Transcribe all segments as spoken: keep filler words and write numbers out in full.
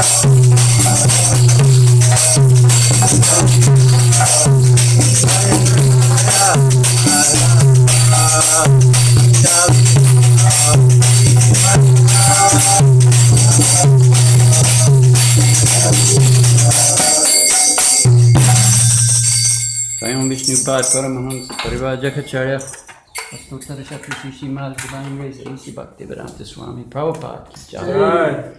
Vishnupada Paramahansa Parivajakacharya Astotara Shakti Srimad-Bhāgavatam Bhaktivedanta Swami Prabhupada Ki Jai.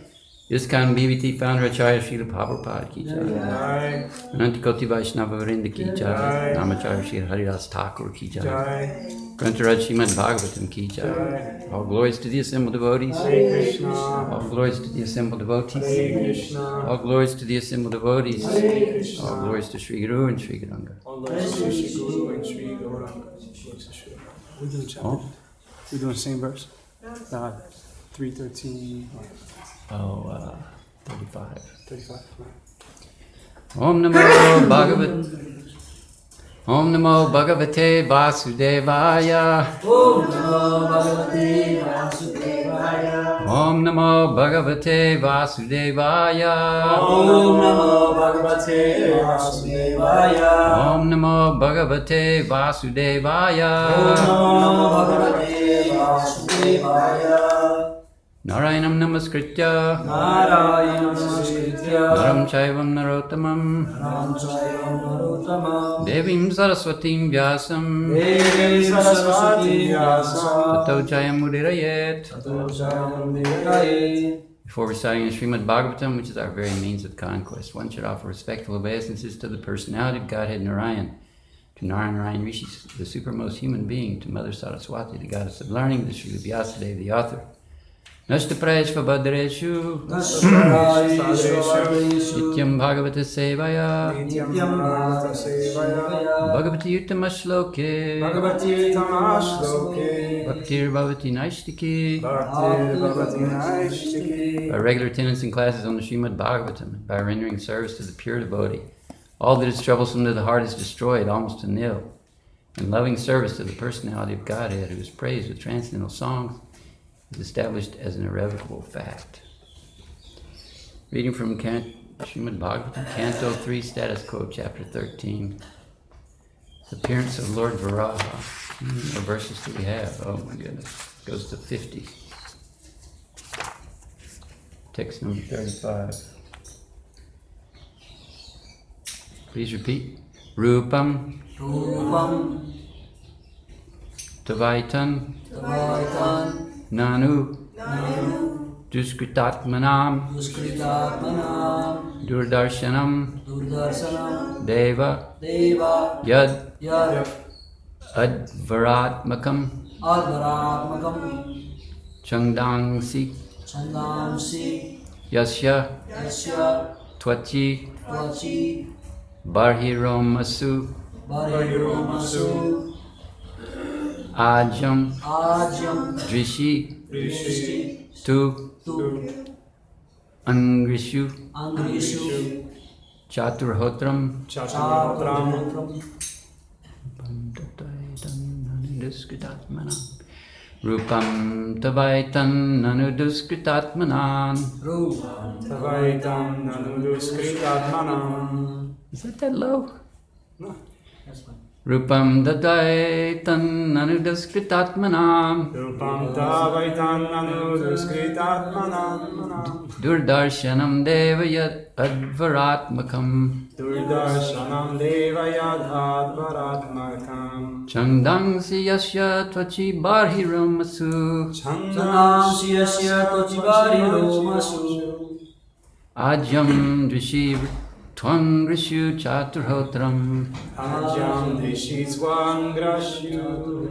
Iskan B V T founder Acharya Śrīla Prabhupada Ki Jai. Anantakoti Vaishnava Vrinda Ki Jai. Namacharya Sri Haridas Thakur Ki Jai. Grantaraj Śrīmad-Bhāgavatam Ki Jai. All glories to the assembled devotees. All glories to the assembled devotees. All glories to the assembled devotees. All glories to Sri Guru and Sri Gauranga. All glories to Sri Guru and Sri Gauranga. We're doing chapter. We're doing the same verse. Uh, Three thirteen. Oh, uh, thirty-five. Thirty-five. Om Namo Bhagavate. Om Namo Bhagavate Vasudevaya. Om Namo Bhagavate Vasudevaya. Om Namo Bhagavate Vasudevaya. Om Namo Bhagavate Vasudevaya. Om Namo Bhagavate Vasudevaya. Om Namo Bhagavate Vasudevaya. Nārayanam Namaskritya, Nārayanam Namaskritya, Naram Chaivam Narottamam, Naram Chaivam Narottamam, Devim Saraswatim Vyasam, Devim Saraswatim Vyasam, Tato Chayam Udirayet, Tato Chayam Udirayet. Before reciting the Srimad Bhagavatam, which is our very means of conquest, one should offer respectful obeisances to the personality of Godhead Nārayan, to Nārayan Rishi, the supermost human being, to Mother Saraswati, the goddess of learning, to Srila Vyasadeva, the author. Nashtaprayashva Bhadreshu Nityam Bhagavata Sevaya Bhagavati Uttama Shloke Bhaktir Bhavati Naishtiki. By regular attendance in classes on the Srimad Bhagavatam, by rendering service to the pure devotee, all that is troublesome to the heart is destroyed almost to nil. In loving service to the personality of Godhead, who is praised with transcendental songs, is established as an irrevocable fact. Reading from Can- Srimad Bhagavatam, Canto three, Status Quo, Chapter thirteen. Appearance of Lord Varaha. Mm-hmm. What verses do we have? Oh my goodness. It goes to fifty. Text number thirty-five. Please repeat. Rupam. Rupam. Tvaitan. Tvaitan. Nanu, Nanu. Duskritatmanam, Duskritatmanam. Durdarshanam, Durdarshanam. Deva, Deva. Yad, Yad. Advaratmakam, Advaratmakam. Chandangsi, Chandangsi. Yasya, Yasya. Twachi, Twachi. Barhiromasu, Barhiromasu. Ajam, Ajam. Drishi, Drishi. Tu, Tu. Angrishu, Angrishu. Chaturhotram, Chaturhotram. Rupam Tavaitam Nanuduskritatmanan. Rupam Tavaitam Nanuduskritatmanan. Is that that low? No, that's fine. Rupam Dadaitan Nanuduskritatmanam. Rupam Dadaitan Nanuduskritatmanam. Durdarshanam Devayad Advaratmakam. Durdarshanam Devayad Advaratmakam. Chandangsi Yasya Tvachi Barhiromasu. Chandangsi Yasya Tvachi Barhiromasu. Ajam Drishi Twang Grishu Chaturhotram. Ajam Dishi Twang Grishu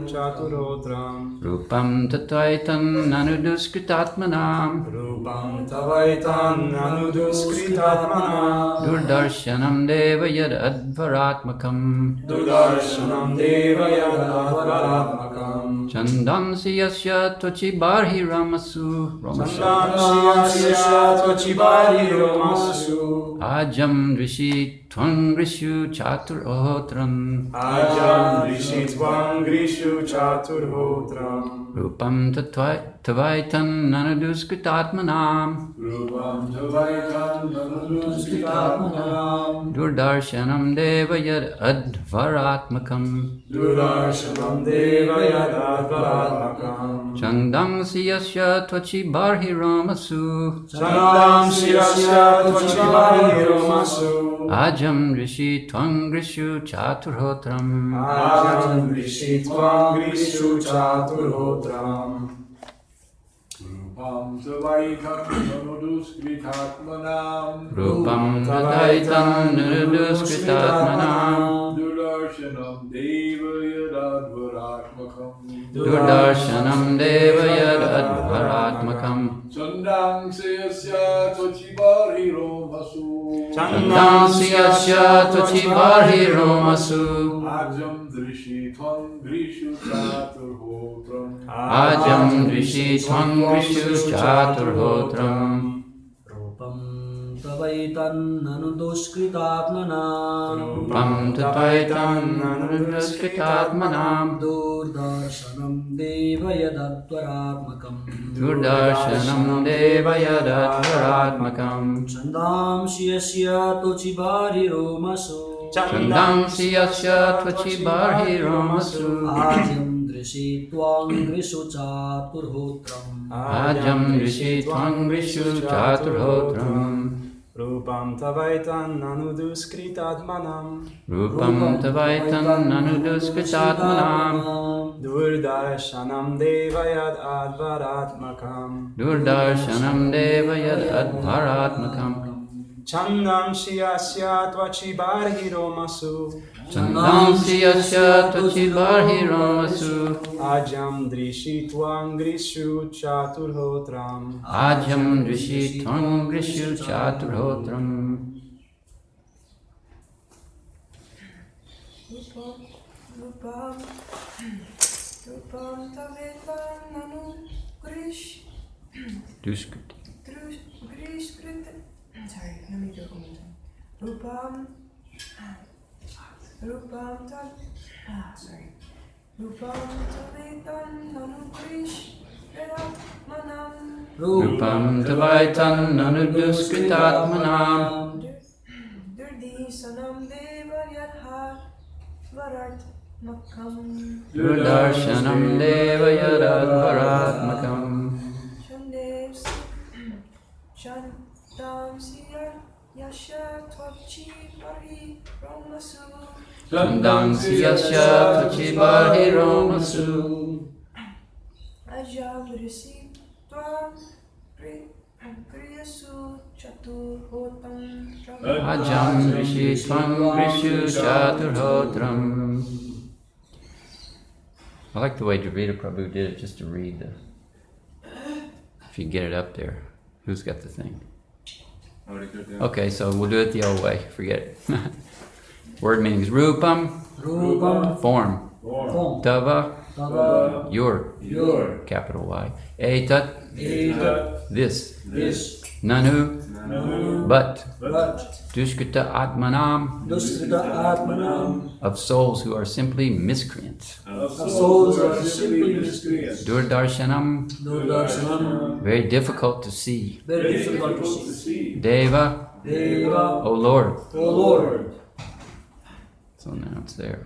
Chaturhotram. Rupam Tataitan Nanuduskritatmanam. Rupam Tataitan Nanuduskritatmanam. Durdarshanam Devayad Advaratmakam. Durdarshanam Devayad Advaratmakam. Chandamsi Yasya Tvachi Barhiramasu. Chandamsi Yasya Tvachi Barhiramasu. Ajam Rishi Tvang Rishu Chaturhotram Ajam Rishi Tvang Rishu Chaturhotram Rupam Tavaitam Nanaduskritatmanam Rupam Tavaitam Nanaduskritatmanam Durdarshanam Deva Yad Advaratmakam Durdarshanam Deva Yad Advaratmakam Chandam Siyasya Tvachi Barhiromasu Chandam Siyasya Tvachi Barhiromasu Ajam Rishi Tvang Rishu Chaturhotram Ajam Rishi Tvang Rishu Chaturhotram Rupam Tavaitam Nanaduskritatmanam Rupam Tavaitam Nanaduskritatmanam Dudarshanam Deva Yadadvaratmakam Dudarshanam Deva Yadadvaratmakam Chandam Siyasya Tvachibarhiromasu Chandam Siyasya Tvachibarhiromasu Ajam Drishi Tvang Grishu Chaturhotram Ajam Drishi Tvang Grishu Chaturhotram Rupam Tavaitan Nanuduskritatmanam Rupam Tavaitan Nanuduskritatmanam Durdarshanam Deva Yadadvaratmakam Durdarshanam Deva Yadadvaratmakam Chandam Siyasya Tvachibarhiromasu Chandam Siyasya Tvachibarhiromasu Ajam Drishi Tvang Grishu Chaturhotram Ajam Drishi Tvang Grishu Chaturhotram Rupam Tavaitan Nanuduskritatmanam Rupam Tavaitan Nanuduskritatmanam Durdarshanam Deva Yad Advaratmakam Durdarshanam Deva Yad Advaratmakam Chandam Siyasya Tvachibarhiromasu Chandam Siyasya Tvachibarhiromasu Ajam Drishi Tvang Grishu Chaturhotram Ajam Drishi Tvang Grishu Chaturhotram Rupam Rupam Rupam Tavetam Nanu Grish Duskrit Grishkrit Sorry, let me do it one more time. Rupam, Rupam, Tav, ah, sorry. Rupam Tavaitan Nanuduskritatmanam Rupam Tavaitan Nanuduskritatmanam Durdarshanam Deva Yadadvaratmakam Durdarshanam Deva Yadadvaratmakam Shandev Shan Chandam Siyasya Tvachibarhiromasu Chandam Siyasya Tvachibarhiromasu Ajam Rishi Tvang Grishu Chaturhotram Ajam Rishi Tvang Grishu Chaturhotram. I like the way Dravida Prabhu did it, just to read the... If you can get it up there. Who's got the thing? Okay, so we'll do it the old way. Forget it. Word meanings. Rupam. Rupam. Form. Form. Tava. Tava. Your. Your. Capital Y. Etat. Etat. This. This. Nanu. Nanu. But. But. Duskrita Atmanam. Duskrita Atmanam. Of souls who are simply miscreants. Of souls who are simply miscreants. Durdarshanam. Durdarshanam. Very difficult to see. Very difficult to see. Deva. Deva. O Lord. O Lord. So now it's there.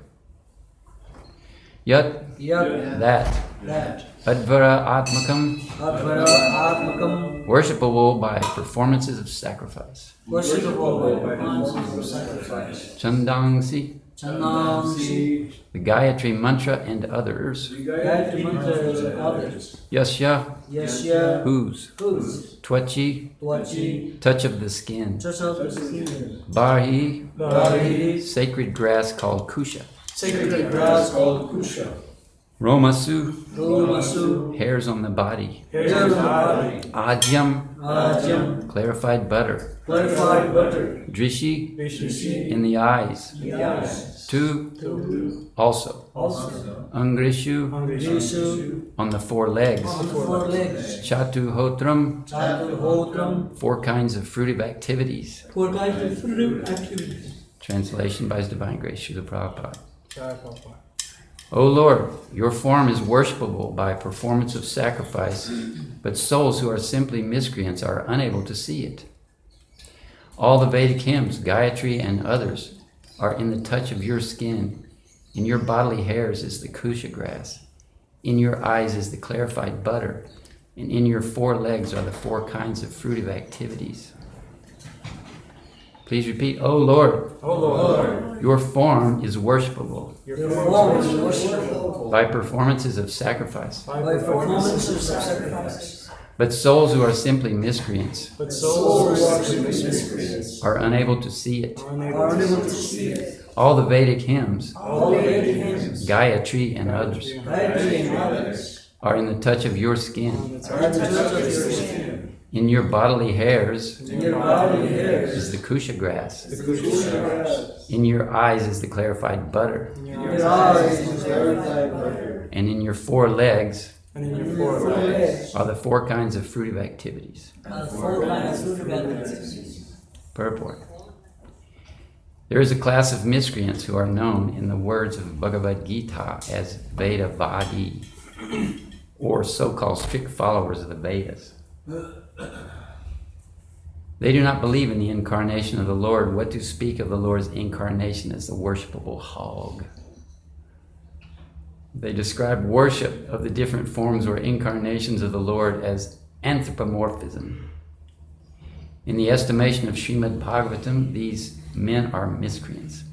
Yat. Yat. That. That. Advara Atmakam. Advara Atmakam. Worshipable by performances of sacrifice. Worshipable by performances of sacrifice. Chandangsi. Chandangsi. The Gayatri Mantra and others. The Gayatri Mantra and others. Yasya. Yasya. Whose. Whose. Twachi. Twachi. Touch of the skin. Touch of the skin. Barhi. Barhi. Sacred grass called Kusha. Sacred grass called Kusha. Romasu. Romasu. Hairs on the body. Hairs on the body. Ajam. Ajam. Clarified butter. Clarified butter. Drishi. Drishi. In the eyes. In the eyes. Tu. Tu. Also. Also. Angrishu. Angrishu. On the four legs. On the four legs. Chatuhotram. Chatuhotram. Four kinds of fruitive activities. Four kinds of fruitive activities. Translation by His Divine Grace, Śrīla Prabhupada. Prabhupada. O Lord, your form is worshipable by performance of sacrifice, but souls who are simply miscreants are unable to see it. All the Vedic hymns, Gayatri and others, are in the touch of your skin. In your bodily hairs is the Kusha grass. In your eyes is the clarified butter. And in your four legs are the four kinds of fruitive activities. Please repeat, O Lord, O Lord, your form is worshipable. Your form is worshipable by performances of sacrifice. By performances of sacrifice. But souls who are simply miscreants, but souls who are simply miscreants are unable to see it. Are unable to see it. All the Vedic hymns, all the Vedic hymns, Gayatri and others, Gayatri and others, are in the touch of your skin. Are in the touch of your skin. In your bodily hairs, in your bodily hairs is the Kusha grass. The Kusha grass. In your eyes is the clarified butter. In your eyes is the clarified butter. And in your four legs, and in your four legs are the four kinds of fruitive activities. Are the four kinds of fruitive activities. Purport. There is a class of miscreants who are known in the words of Bhagavad Gita as Veda Vadi, or so-called strict followers of the Vedas. They do not believe in the incarnation of the Lord. What to speak of the Lord's incarnation as the worshipable hog? They describe worship of the different forms or incarnations of the Lord as anthropomorphism. In the estimation of Śrīmad-Bhāgavatam, these men are miscreants.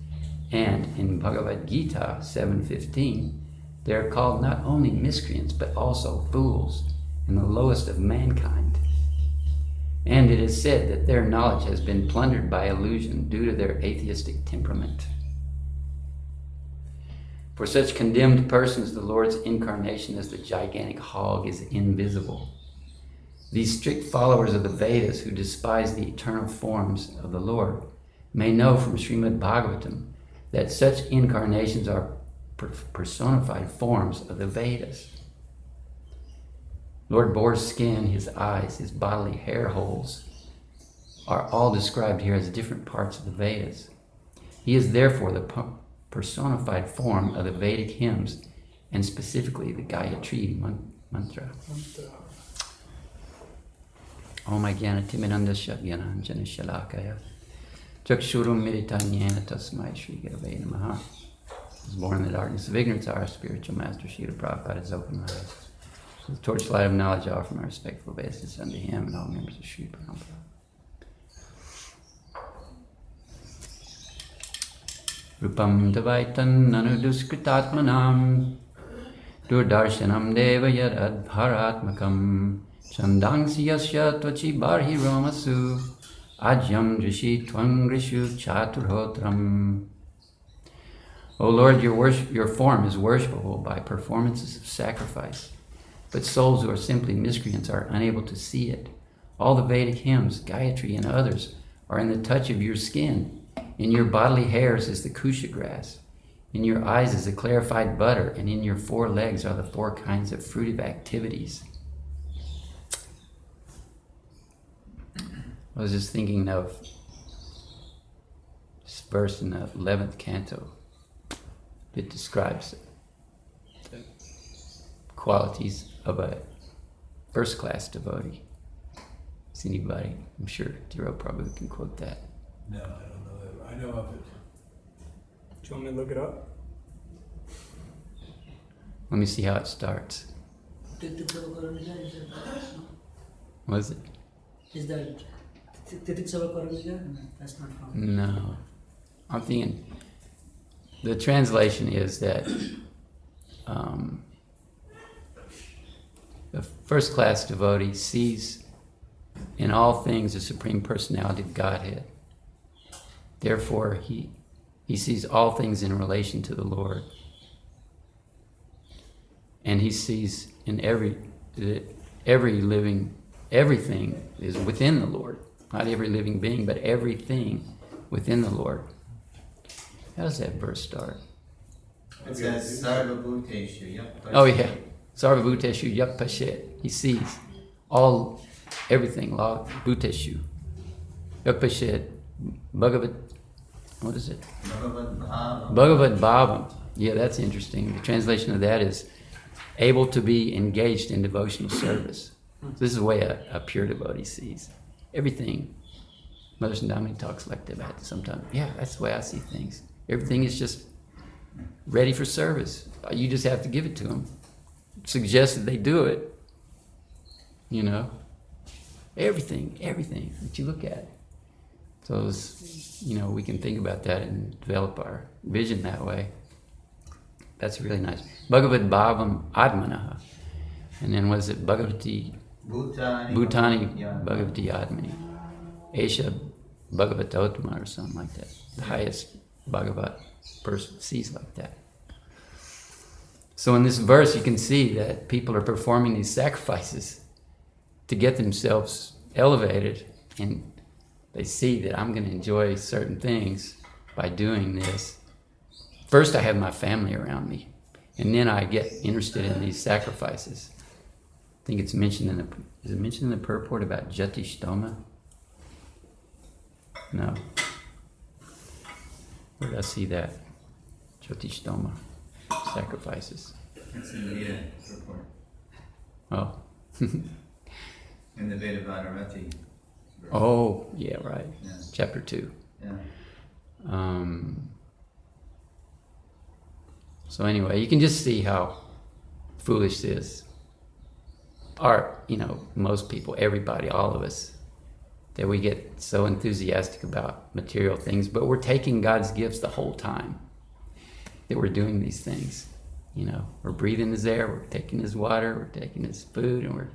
And in Bhagavad Gita seven fifteen, they are called not only miscreants, but also fools, and the lowest of mankind. And it is said that their knowledge has been plundered by illusion due to their atheistic temperament. For such condemned persons, the Lord's incarnation as the gigantic hog is invisible. These strict followers of the Vedas who despise the eternal forms of the Lord may know from Śrīmad-Bhāgavatam that such incarnations are per- personified forms of the Vedas. Lord Boar's skin, his eyes, his bodily hair holes are all described here as different parts of the Vedas. He is therefore the personified form of the Vedic hymns, and specifically the Gayatri Mantra. Om Ajnana Timirandhasya Gyananjana Shalakaya Chakshurum Miritanyena Tasmai Shri Gurave Namaha. I was born in the darkness of ignorance. Our spiritual master Śrīla Prabhupada has opened my eyes. The torchlight of knowledge, I offer my respectful obeisance unto him and all members of Śrīla Prabhupada. Rupam Davaitan Nanuduskritatmanam Durdarshanam Deva Yad Adbharatmakam Chandangsi Yasya Tvachi Barhi Romasu Ajyam Drishi Twang Grishu Chaturhotram. O Lord, your, worship, your form is worshipable by performances of sacrifice, but souls who are simply miscreants are unable to see it. All the Vedic hymns, Gayatri and others, are in the touch of your skin. In your bodily hairs is the Kusha grass. In your eyes is the clarified butter, and in your four legs are the four kinds of fruitive activities. I was just thinking of this verse in the eleventh canto that describes the qualities of a first-class devotee. Is anybody? I'm sure Dhiro probably can quote that. No, I don't know that. I know of it. Do you want me to look it up? Let me see how it starts. What is it? Is that that's not from No. I'm thinking the translation is that um, the first-class devotee sees in all things the Supreme Personality of Godhead. Therefore, he he sees all things in relation to the Lord. And he sees in every every living, everything is within the Lord. Not every living being, but everything within the Lord. How does that verse start? It says, Sarvabhuteshu Yap. Oh, yeah. Sarvabhuteshu Yap Pashet. He sees all, everything, Bhuteshu. Yap Pashet, Bhagavat, what is it? Bhagavad-bhāgavatam. Bhagavad-bhāgavatam. Yeah, that's interesting. The translation of that is able to be engaged in devotional service. So this is the way a, a pure devotee sees everything. Mother Sandamini talks like that about it sometimes. Yeah, that's the way I see things. Everything is just ready for service. You just have to give it to them. Suggest that they do it. You know, everything, everything that you look at. So, you know, we can think about that and develop our vision that way. That's really nice. Bhagavad Bhavam Atmanaha. And then what is it? Bhagavati Bhutani, Bhutani Bhagavati Atmani. Esha Bhagavatotama or something like that. The highest Bhagavat person sees like that. So in this verse you can see that people are performing these sacrifices to get themselves elevated, and they see that I'm going to enjoy certain things by doing this. First I have my family around me, and then I get interested in these sacrifices. I think it's mentioned in the, is it mentioned in the purport about Jyotishtoma? No. Where did I see that? Jyotishtoma. Sacrifices. It's in the Veda report. Oh. In the Veda Vadi. Oh, yeah, right. Yeah. Chapter two. Yeah. Um, so anyway, you can just see how foolish this are, you know, most people, everybody, all of us, that we get so enthusiastic about material things, but we're taking God's gifts the whole time that we're doing these things. You know, we're breathing his air, we're taking his water, we're taking his food, and we're...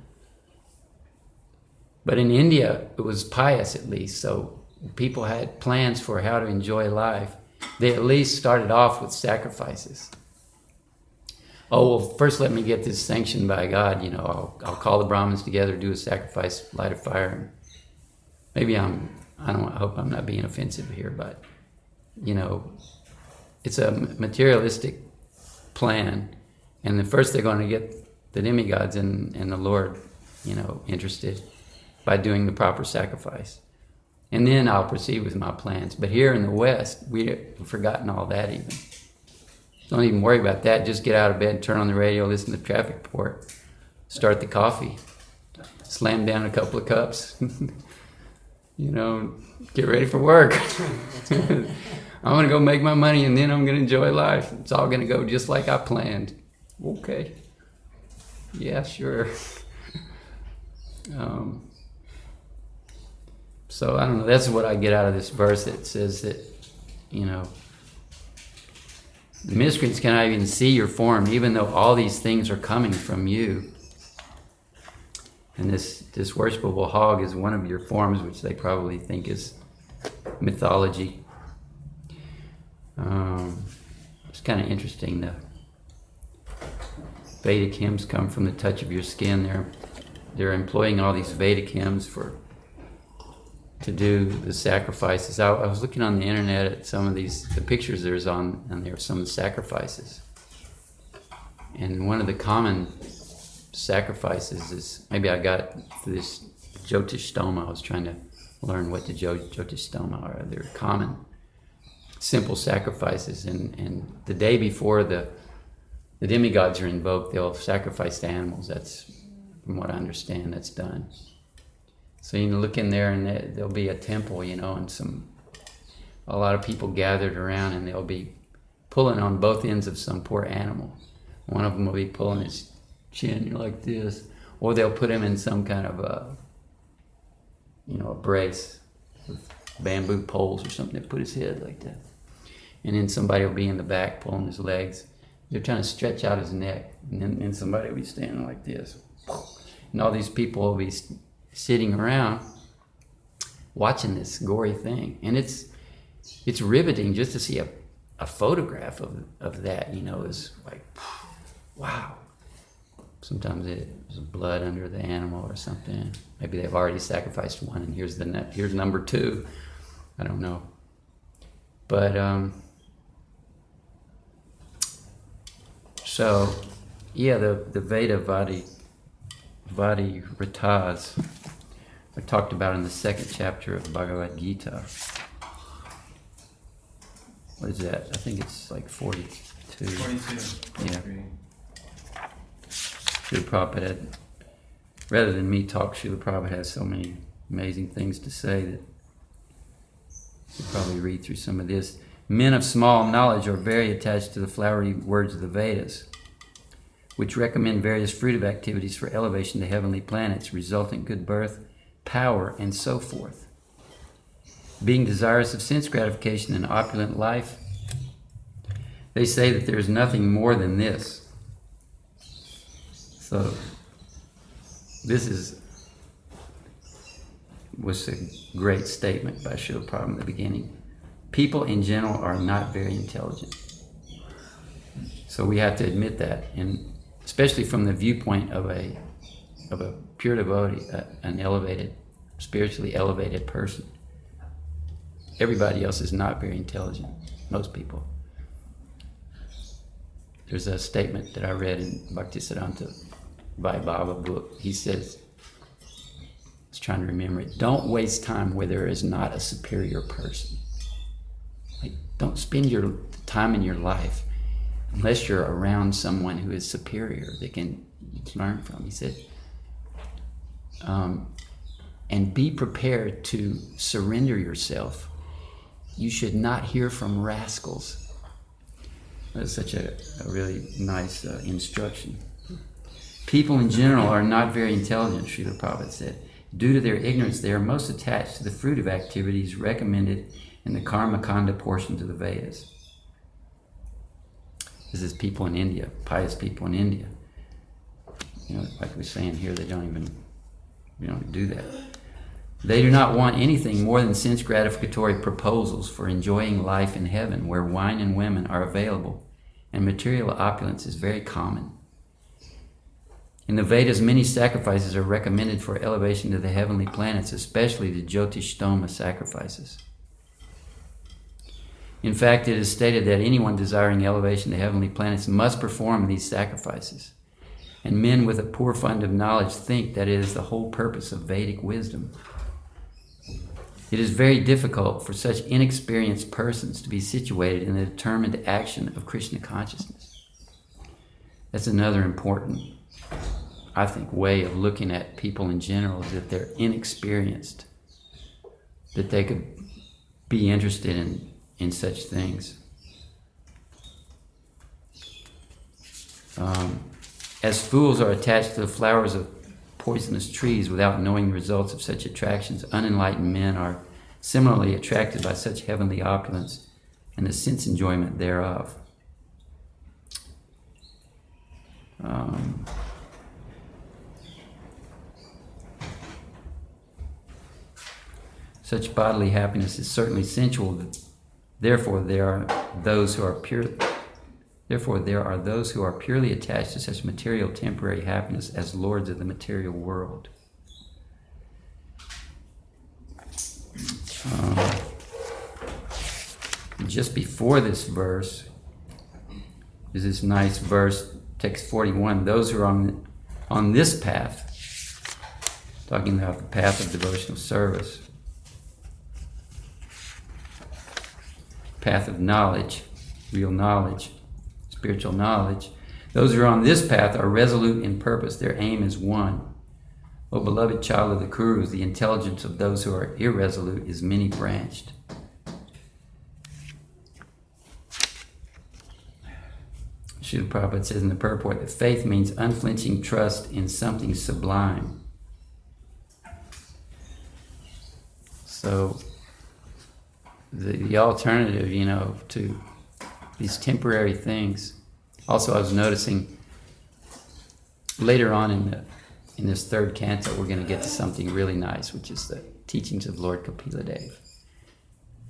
But in India, it was pious at least, so people had plans for how to enjoy life. They at least started off with sacrifices. Oh, well, first let me get this sanctioned by God, you know, I'll, I'll call the Brahmins together, do a sacrifice, light a fire, and maybe I'm, I don't, I hope I'm not being offensive here, but, you know, it's a materialistic plan, and the first they're going to get the demigods and, and the Lord, you know, interested by doing the proper sacrifice. And then I'll proceed with my plans. But here in the West, we've forgotten all that even. Don't even worry about that. Just get out of bed, turn on the radio, listen to the traffic report, start the coffee, slam down a couple of cups, you know, get ready for work. I'm going to go make my money, and then I'm going to enjoy life. It's all going to go just like I planned. Okay. Yeah, sure. um, so, I don't know. That's what I get out of this verse that says that, you know, the miscreants cannot even see your form, even though all these things are coming from you. And this, this worshipable hog is one of your forms, which they probably think is mythology. Um, it's kind of interesting. The Vedic hymns come from the touch of your skin. They're they're employing all these Vedic hymns for to do the sacrifices. I, I was looking on the internet at some of these the pictures there's on, and there are some of the sacrifices. And one of the common sacrifices is, maybe I got through this Jyotishtoma. I was trying to learn what the Jyotishtoma are. They're common. Simple sacrifices, and, and the day before the the demigods are invoked, they'll sacrifice the animals. That's, from what I understand, that's done. So you can look in there, and there'll be a temple, you know, and some a lot of people gathered around, and they'll be pulling on both ends of some poor animal. One of them will be pulling his chin like this, or they'll put him in some kind of a, you know, a brace with bamboo poles or something. They put his head like that. And then somebody will be in the back pulling his legs. They're trying to stretch out his neck. And then and somebody will be standing like this. And all these people will be sitting around watching this gory thing. And it's it's riveting just to see a, a photograph of of that, you know. It's like, wow. Sometimes there's blood under the animal or something. Maybe they've already sacrificed one, and here's the ne- here's number two. I don't know. But, um, so, yeah, the, the Veda Vadi, Vadi Ratas are talked about in the second chapter of Bhagavad Gita. what is that? I think it's like forty-two. forty-two. Yeah. Srila Prabhupada had, rather than me talk, Srila Prabhupada has so many amazing things to say that you probably read through some of this. Men of small knowledge are very attached to the flowery words of the Vedas, which recommend various fruitive activities for elevation to heavenly planets, resultant good birth, power, and so forth. Being desirous of sense gratification and opulent life, they say that there is nothing more than this. So, this is was a great statement by Srila Prabhupada in the beginning. People in general are not very intelligent. So we have to admit that, and especially from the viewpoint of a of a pure devotee, a, an elevated, spiritually elevated person. Everybody else is not very intelligent, most people. There's a statement that I read in Bhaktisiddhanta Vaibhava book. He says, I was trying to remember it, don't waste time where there is not a superior person. Like, don't spend your time in your life unless you're around someone who is superior that can learn from. He said, um, and be prepared to surrender yourself. You should not hear from rascals. That's such a, a really nice uh, instruction. People in general are not very intelligent, Srila Prabhupada said. Due to their ignorance, they are most attached to the fruit of activities recommended in the Karmakanda portions of the Vedas. This is people in India, pious people in India. You know, like we're saying here, they don't even you know, do that. They do not want anything more than sense gratificatory proposals for enjoying life in heaven, where wine and women are available and material opulence is very common. In the Vedas, many sacrifices are recommended for elevation to the heavenly planets, especially the Jyotishtoma sacrifices. In fact, it is stated that anyone desiring elevation to heavenly planets must perform these sacrifices. And men with a poor fund of knowledge think that it is the whole purpose of Vedic wisdom. It is very difficult for such inexperienced persons to be situated in the determined action of Krishna consciousness. That's another important, I think, way of looking at people in general, is that they're inexperienced, that they could be interested in in such things. Um, as fools are attached to the flowers of poisonous trees without knowing the results of such attractions, unenlightened men are similarly attracted by such heavenly opulence and the sense enjoyment thereof. Um, such bodily happiness is certainly sensual. Therefore, there are those who are pure. Therefore, there are those who are purely attached to such material temporary happiness as lords of the material world. Um, just before this verse is this nice verse, text forty-one. Those who are on on this path, talking about the path of devotional service, path of knowledge, real knowledge, spiritual knowledge. Those who are on this path are resolute in purpose. Their aim is one. O beloved child of the Kurus, the intelligence of those who are irresolute is many-branched. Srila Prabhupada says in the purport that faith means unflinching trust in something sublime. So, The, the alternative, you know, to these temporary things. Also, I was noticing later on in the in this third canto, we're going to get to something really nice, which is the teachings of Lord Kapila Dave.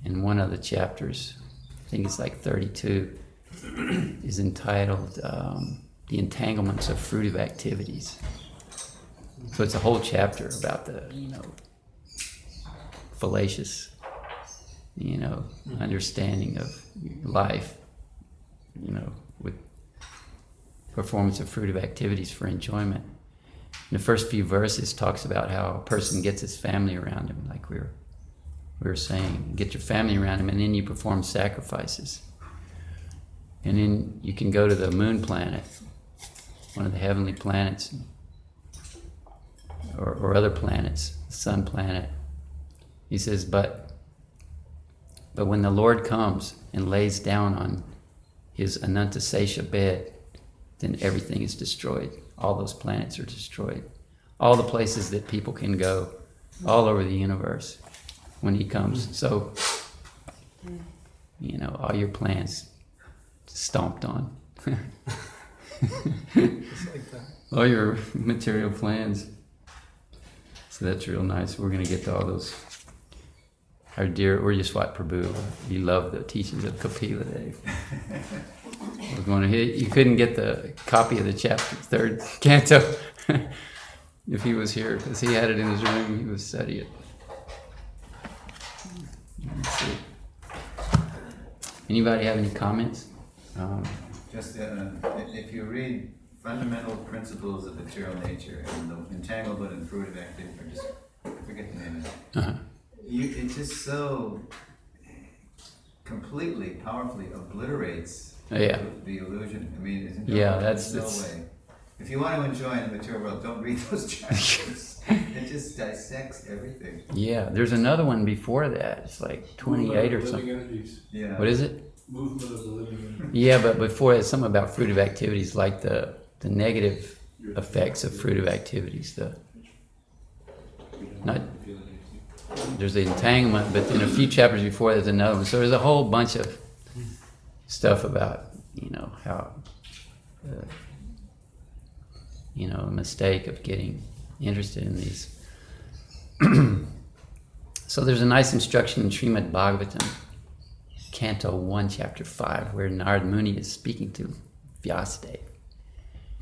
And one of the chapters, I think it's like thirty-two, is entitled um, "The Entanglements of Fruitive Activities." So it's a whole chapter about the, you know, fallacious, you know, understanding of life, you know, with performance of fruitive activities for enjoyment. And the first few verses talks about how a person gets his family around him, like we were we were saying. Get your family around him, and then you perform sacrifices. And then you can go to the moon planet, one of the heavenly planets, or, or other planets, the sun planet. He says, but, but when the Lord comes and lays down on his Anantasesha bed, then everything is destroyed. All those planets are destroyed. All the places that people can go, all over the universe, when he comes. So, you know, all your plans stomped on. It's like that. All your material plans. So that's real nice. We're going to get to all those. Our dear Uryaswat Prabhu, you love the teachings of Kapila Dave. We're going to hit, you couldn't get the copy of the chapter, third canto, if he was here, because he had it in his room. He would study it. Let's see. Anybody have any comments? Um, Just uh, if you read Fundamental Principles of Material Nature and the Entanglement and Fruitive Activity, or just I forget the name of it. Uh-huh. You, it just so completely, powerfully obliterates yeah. the, the illusion. I mean, isn't there yeah, that's no it's, way. If you want to enjoy in the material world, don't read those chapters. It just dissects everything. Yeah, there's another one before that. It's like twenty-eight or something. Yeah. What is it? Movement of the living entities. Yeah, but before it's something about fruitive activities, like the, the negative effects of fruitive activities. The not there's the entanglement, but in a few chapters before there's another one. So there's a whole bunch of stuff about, you know, how uh, you know, a mistake of getting interested in these. So there's a nice instruction in Śrīmad-Bhāgavatam, Canto one, Chapter five, where Narada Muni is speaking to Vyasadeva.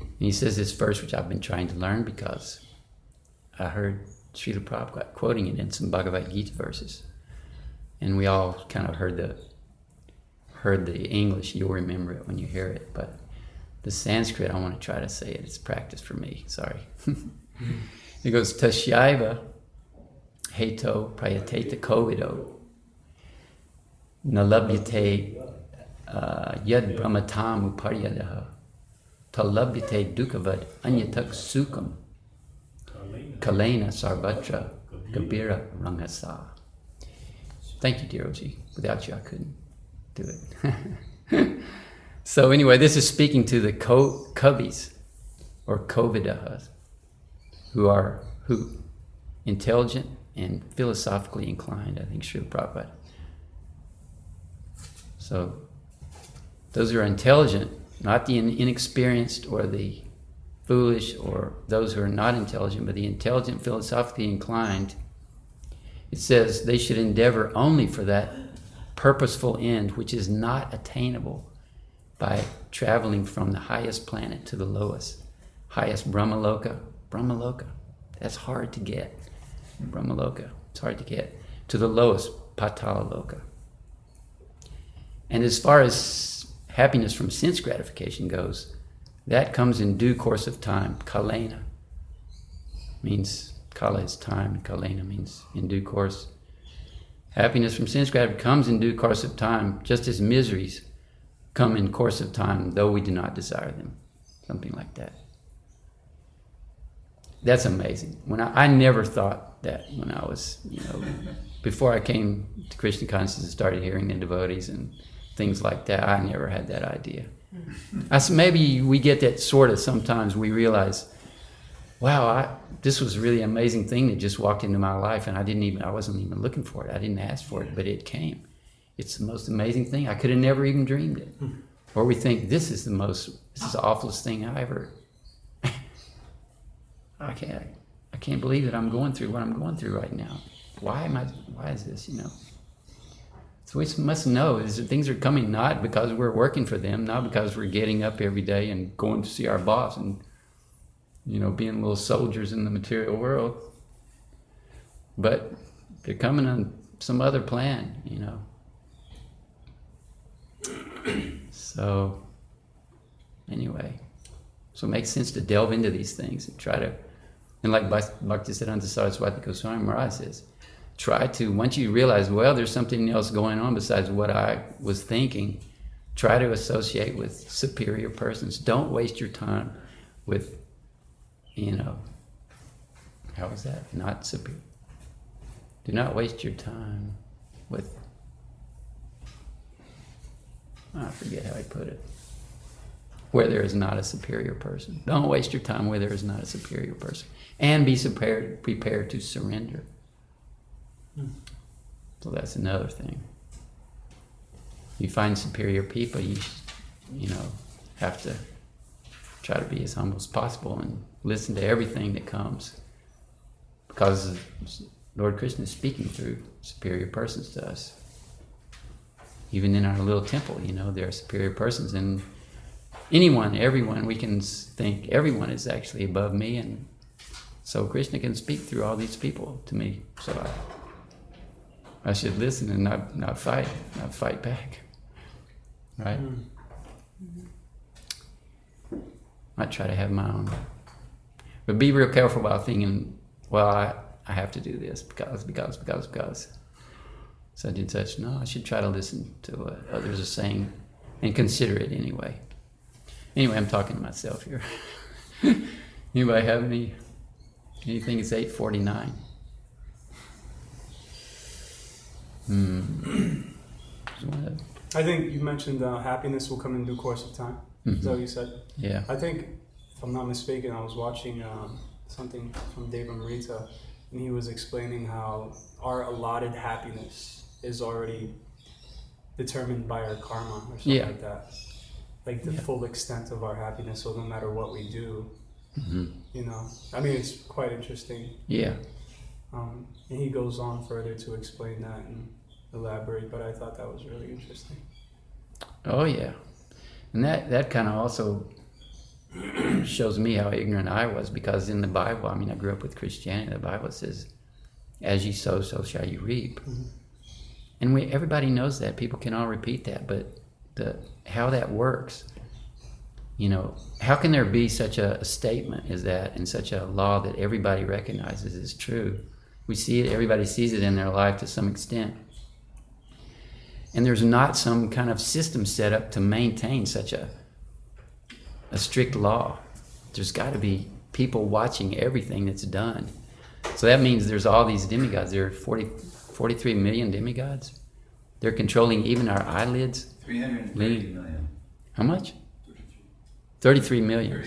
And he says this verse, which I've been trying to learn because I heard Śrīla Prabhupada quoting it in some Bhagavad Gita verses. And we all kind of heard the heard the English. You'll remember it when you hear it, but the Sanskrit, I want to try to say it. It's practice for me. Sorry. It goes, Tashyaiva heto prayateta kovido nalabhyate uh, yad brahmatam uparyadaha talabhyate dukavad anyatak sukham kalena sarvatra kabira rangasa. Thank you, dear O G. Without you, I couldn't do it. So anyway, this is speaking to the co- Kavis, or Kovidahas, who are who intelligent and philosophically inclined, I think Śrīla Prabhupada. So those who are intelligent, not the inexperienced or the foolish or those who are not intelligent, but the intelligent, philosophically inclined, it says they should endeavor only for that purposeful end which is not attainable by traveling from the highest planet to the lowest, highest Brahmaloka, Brahmaloka, that's hard to get, Brahmaloka, it's hard to get, to the lowest Pataloka. And as far as happiness from sense gratification goes, that comes in due course of time, kalena, means, kala is time, and kalena means in due course. Happiness from sense gratification comes in due course of time, just as miseries come in course of time, though we do not desire them. Something like that. That's amazing. When I, I never thought that when I was, you know, before I came to Krishna consciousness and started hearing the devotees and things like that, I never had that idea. I said, maybe we get that sort of sometimes we realize, wow, I, this was a really amazing thing that just walked into my life and I didn't even, I wasn't even looking for it. I didn't ask for it, but it came. It's the most amazing thing. I could have never even dreamed it. Or we think this is the most, this is the awfulest thing I ever. I can't, I can't believe that I'm going through what I'm going through right now. Why am I? Why is this? You know. So we must know is that things are coming not because we're working for them, not because we're getting up every day and going to see our boss and, you know, being little soldiers in the material world. But they're coming on some other plan, you know. So, anyway, so it makes sense to delve into these things and try to, and like Bhaktisiddhanta Saraswati Goswami Maharaj says, try to, once you realize, well, there's something else going on besides what I was thinking, try to associate with superior persons. Don't waste your time with, you know, how is that? Not superior. Do not waste your time with, I forget how I put it, where there is not a superior person. Don't waste your time where there is not a superior person. And be prepared, prepared to surrender. Mm. So that's another thing. You find superior people, you, you know, have to try to be as humble as possible and listen to everything that comes. Because Lord Krishna is speaking through superior persons to us. Even in our little temple, you know, there are superior persons, and anyone, everyone, we can think everyone is actually above me, and so Krishna can speak through all these people to me. So I, I should listen and not, not fight, not fight back, right? Mm-hmm. I try to have my own, but be real careful about thinking, well, I, I have to do this because, because, because, because. So I did such. No, I should try to listen to what others are saying and consider it anyway. Anyway, I'm talking to myself here. Anybody have any, anything? It's eight forty-nine. Hmm. I think you mentioned uh, happiness will come in due course of time. Mm-hmm. Is that what you said? Yeah. I think, if I'm not mistaken, I was watching um, something from Deva Marita, and he was explaining how our allotted happiness is already determined by our karma or something yeah. like that. Like the yeah. full extent of our happiness, so no matter what we do, mm-hmm. you know, I mean, it's quite interesting. Yeah. Um, and he goes on further to explain that and elaborate, but I thought that was really interesting. Oh, yeah. And that, that kind of also shows me how ignorant I was, because in the Bible, I mean, I grew up with Christianity, the Bible says, as you sow, so shall you reap. Mm-hmm. And we everybody knows that. People can all repeat that, but the, how that works, you know, how can there be such a, a statement as that and such a law that everybody recognizes is true? We see it, everybody sees it in their life to some extent. And there's not some kind of system set up to maintain such a, a strict law. There's got to be people watching everything that's done. So that means there's all these demigods. There are forty, forty-three million demigods. They're controlling even our eyelids. three hundred thirty million. How much? thirty-three million.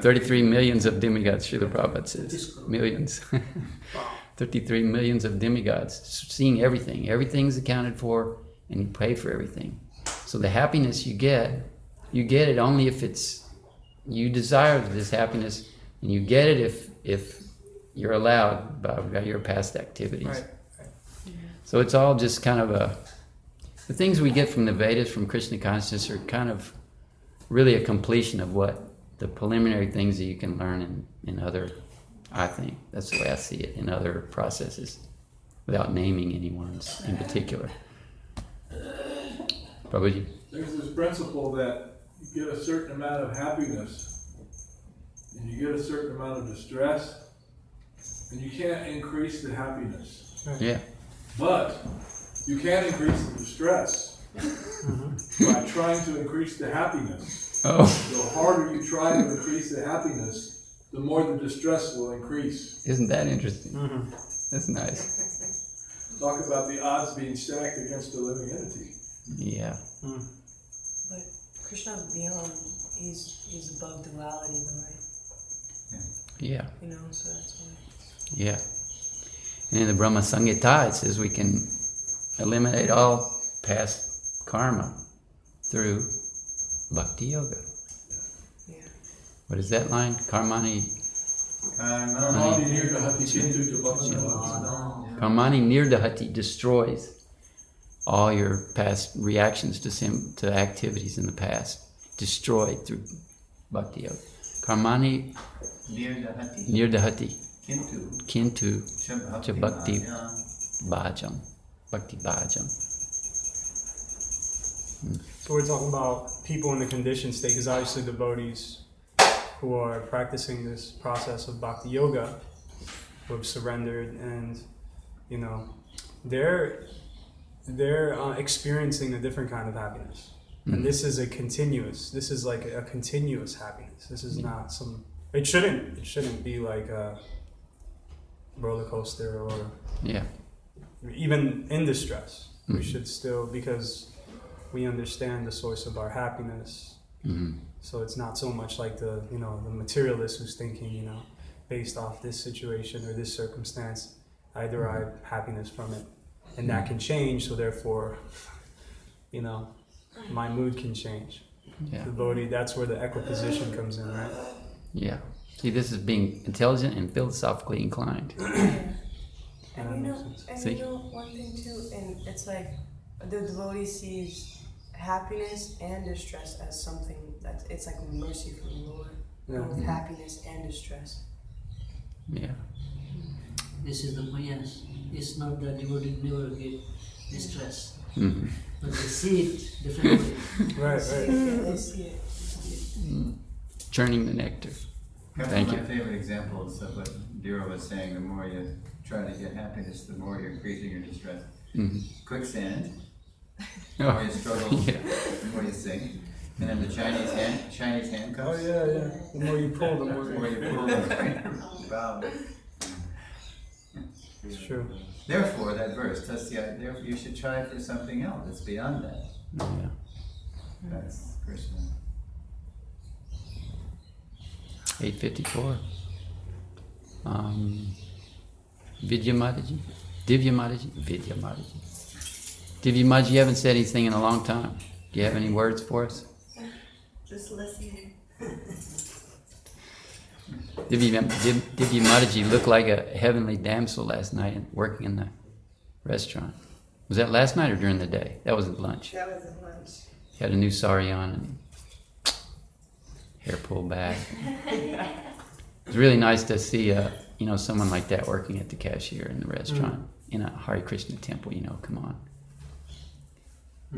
thirty-three millions of demigods, Śrīla Prabhupada says. Millions. thirty-three millions of demigods, seeing everything. Everything's accounted for, and you pay for everything. So the happiness you get, you get it only if it's, you desire this happiness, and you get it if if you're allowed by your past activities. Right. So it's all just kind of a, the things we get from the Vedas, from Krishna consciousness, are kind of really a completion of what the preliminary things that you can learn in, in other, I think, that's the way I see it, in other processes, without naming anyone's in particular. Prabhuji? There's this principle that you get a certain amount of happiness, and you get a certain amount of distress, and you can't increase the happiness. Yeah. But you can increase the distress mm-hmm. by trying to increase the happiness. Oh. The harder you try to increase the happiness, the more the distress will increase. Isn't that interesting? Mm-hmm. That's nice. Talk about the odds being stacked against a living entity. Yeah. Mm. But Krishna's beyond, he's, he's above duality, though, right? Yeah. You know, so that's why. Yeah. And in the Brahma Sanghita, it says we can eliminate all past karma through bhakti yoga. Yeah. What is that line? Karmani Karmani nirdahati destroys all your past reactions to sim, to activities in the past. Destroyed through bhakti yoga. Karmani nirdahati. Kintu, Kintu cha bhakti bhajam, bhakti bhajam. Hmm. So we're talking about people in the conditioned state, because obviously devotees who are practicing this process of bhakti yoga, who have surrendered and you know, they're they're uh, experiencing a different kind of happiness. Mm-hmm. And this is a continuous, this is like a continuous happiness. This is not some, it shouldn't, it shouldn't be like a roller coaster or yeah. even in distress. Mm-hmm. We should still, because we understand the source of our happiness. Mm-hmm. So it's not so much like the, you know, the materialist who's thinking, you know, based off this situation or this circumstance, I derive happiness from it. And that can change, so therefore, you know, my mood can change. Yeah. The Bodhi, that's where the equiposition comes in, right? Yeah. See, this is being intelligent and philosophically inclined. And you know, and you know one thing too, and it's like the devotee sees happiness and distress as something that's, it's like mercy from the Lord. Yeah. Both mm-hmm. happiness and distress. Yeah. This is the bias. It's not that devotee never get distress. Mm-hmm. But they see it differently. Right, right. Yeah, they see it. Mm. Churning the nectar. That's Thank my you. favorite example is of what Dhira was saying. The more you try to get happiness, the more you're increasing your distress. Mm-hmm. Quicksand. The more you struggle, yeah. the more you sink. And then the Chinese hand, Chinese handcuffs. Oh yeah, yeah. The more you pull, the more, the more you pull. Wow. It's true. Therefore, that verse, therefore you should try for something else. It's beyond that. Yeah. That's Krishna. eight fifty-four. Um, Vidya Mataji? Divya Mataji? Vidya Mataji. Divya Mataji, you haven't said anything in a long time. Do you have any words for us? Just listening. Divya, Div, Divya Mataji looked like a heavenly damsel last night working in the restaurant. Was that last night or during the day? That wasn't lunch. That wasn't lunch. She had a new sari on and hair pulled back. It's really nice to see uh, you know, someone like that working at the cashier in the restaurant mm. in a Hare Krishna temple, you know, come on.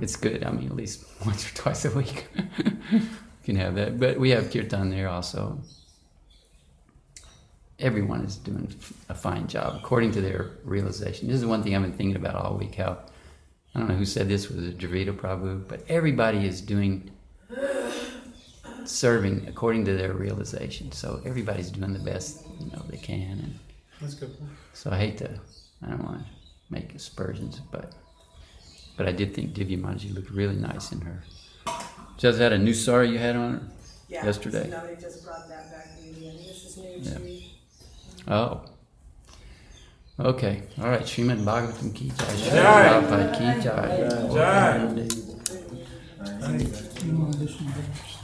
It's good, I mean, at least once or twice a week. You can have that. But we have kirtan there also. Everyone is doing a fine job according to their realization. This is one thing I've been thinking about all week, how, I don't know who said this, was a Dravida Prabhu, but everybody is doing, serving according to their realization. So everybody's doing the best, you know, they can. And that's good. So I hate to, I don't want to make aspersions, but... But I did think Divya Mataji looked really nice in her. Just had a new sari you had on her yeah, yesterday. Yeah, somebody just brought that back to me. This is new to me. Oh. Okay. All right. Śrīmad-Bhāgavatam ki jai. Śrīmad Bhāgavatam ki jai. Jai. Jai. Jai.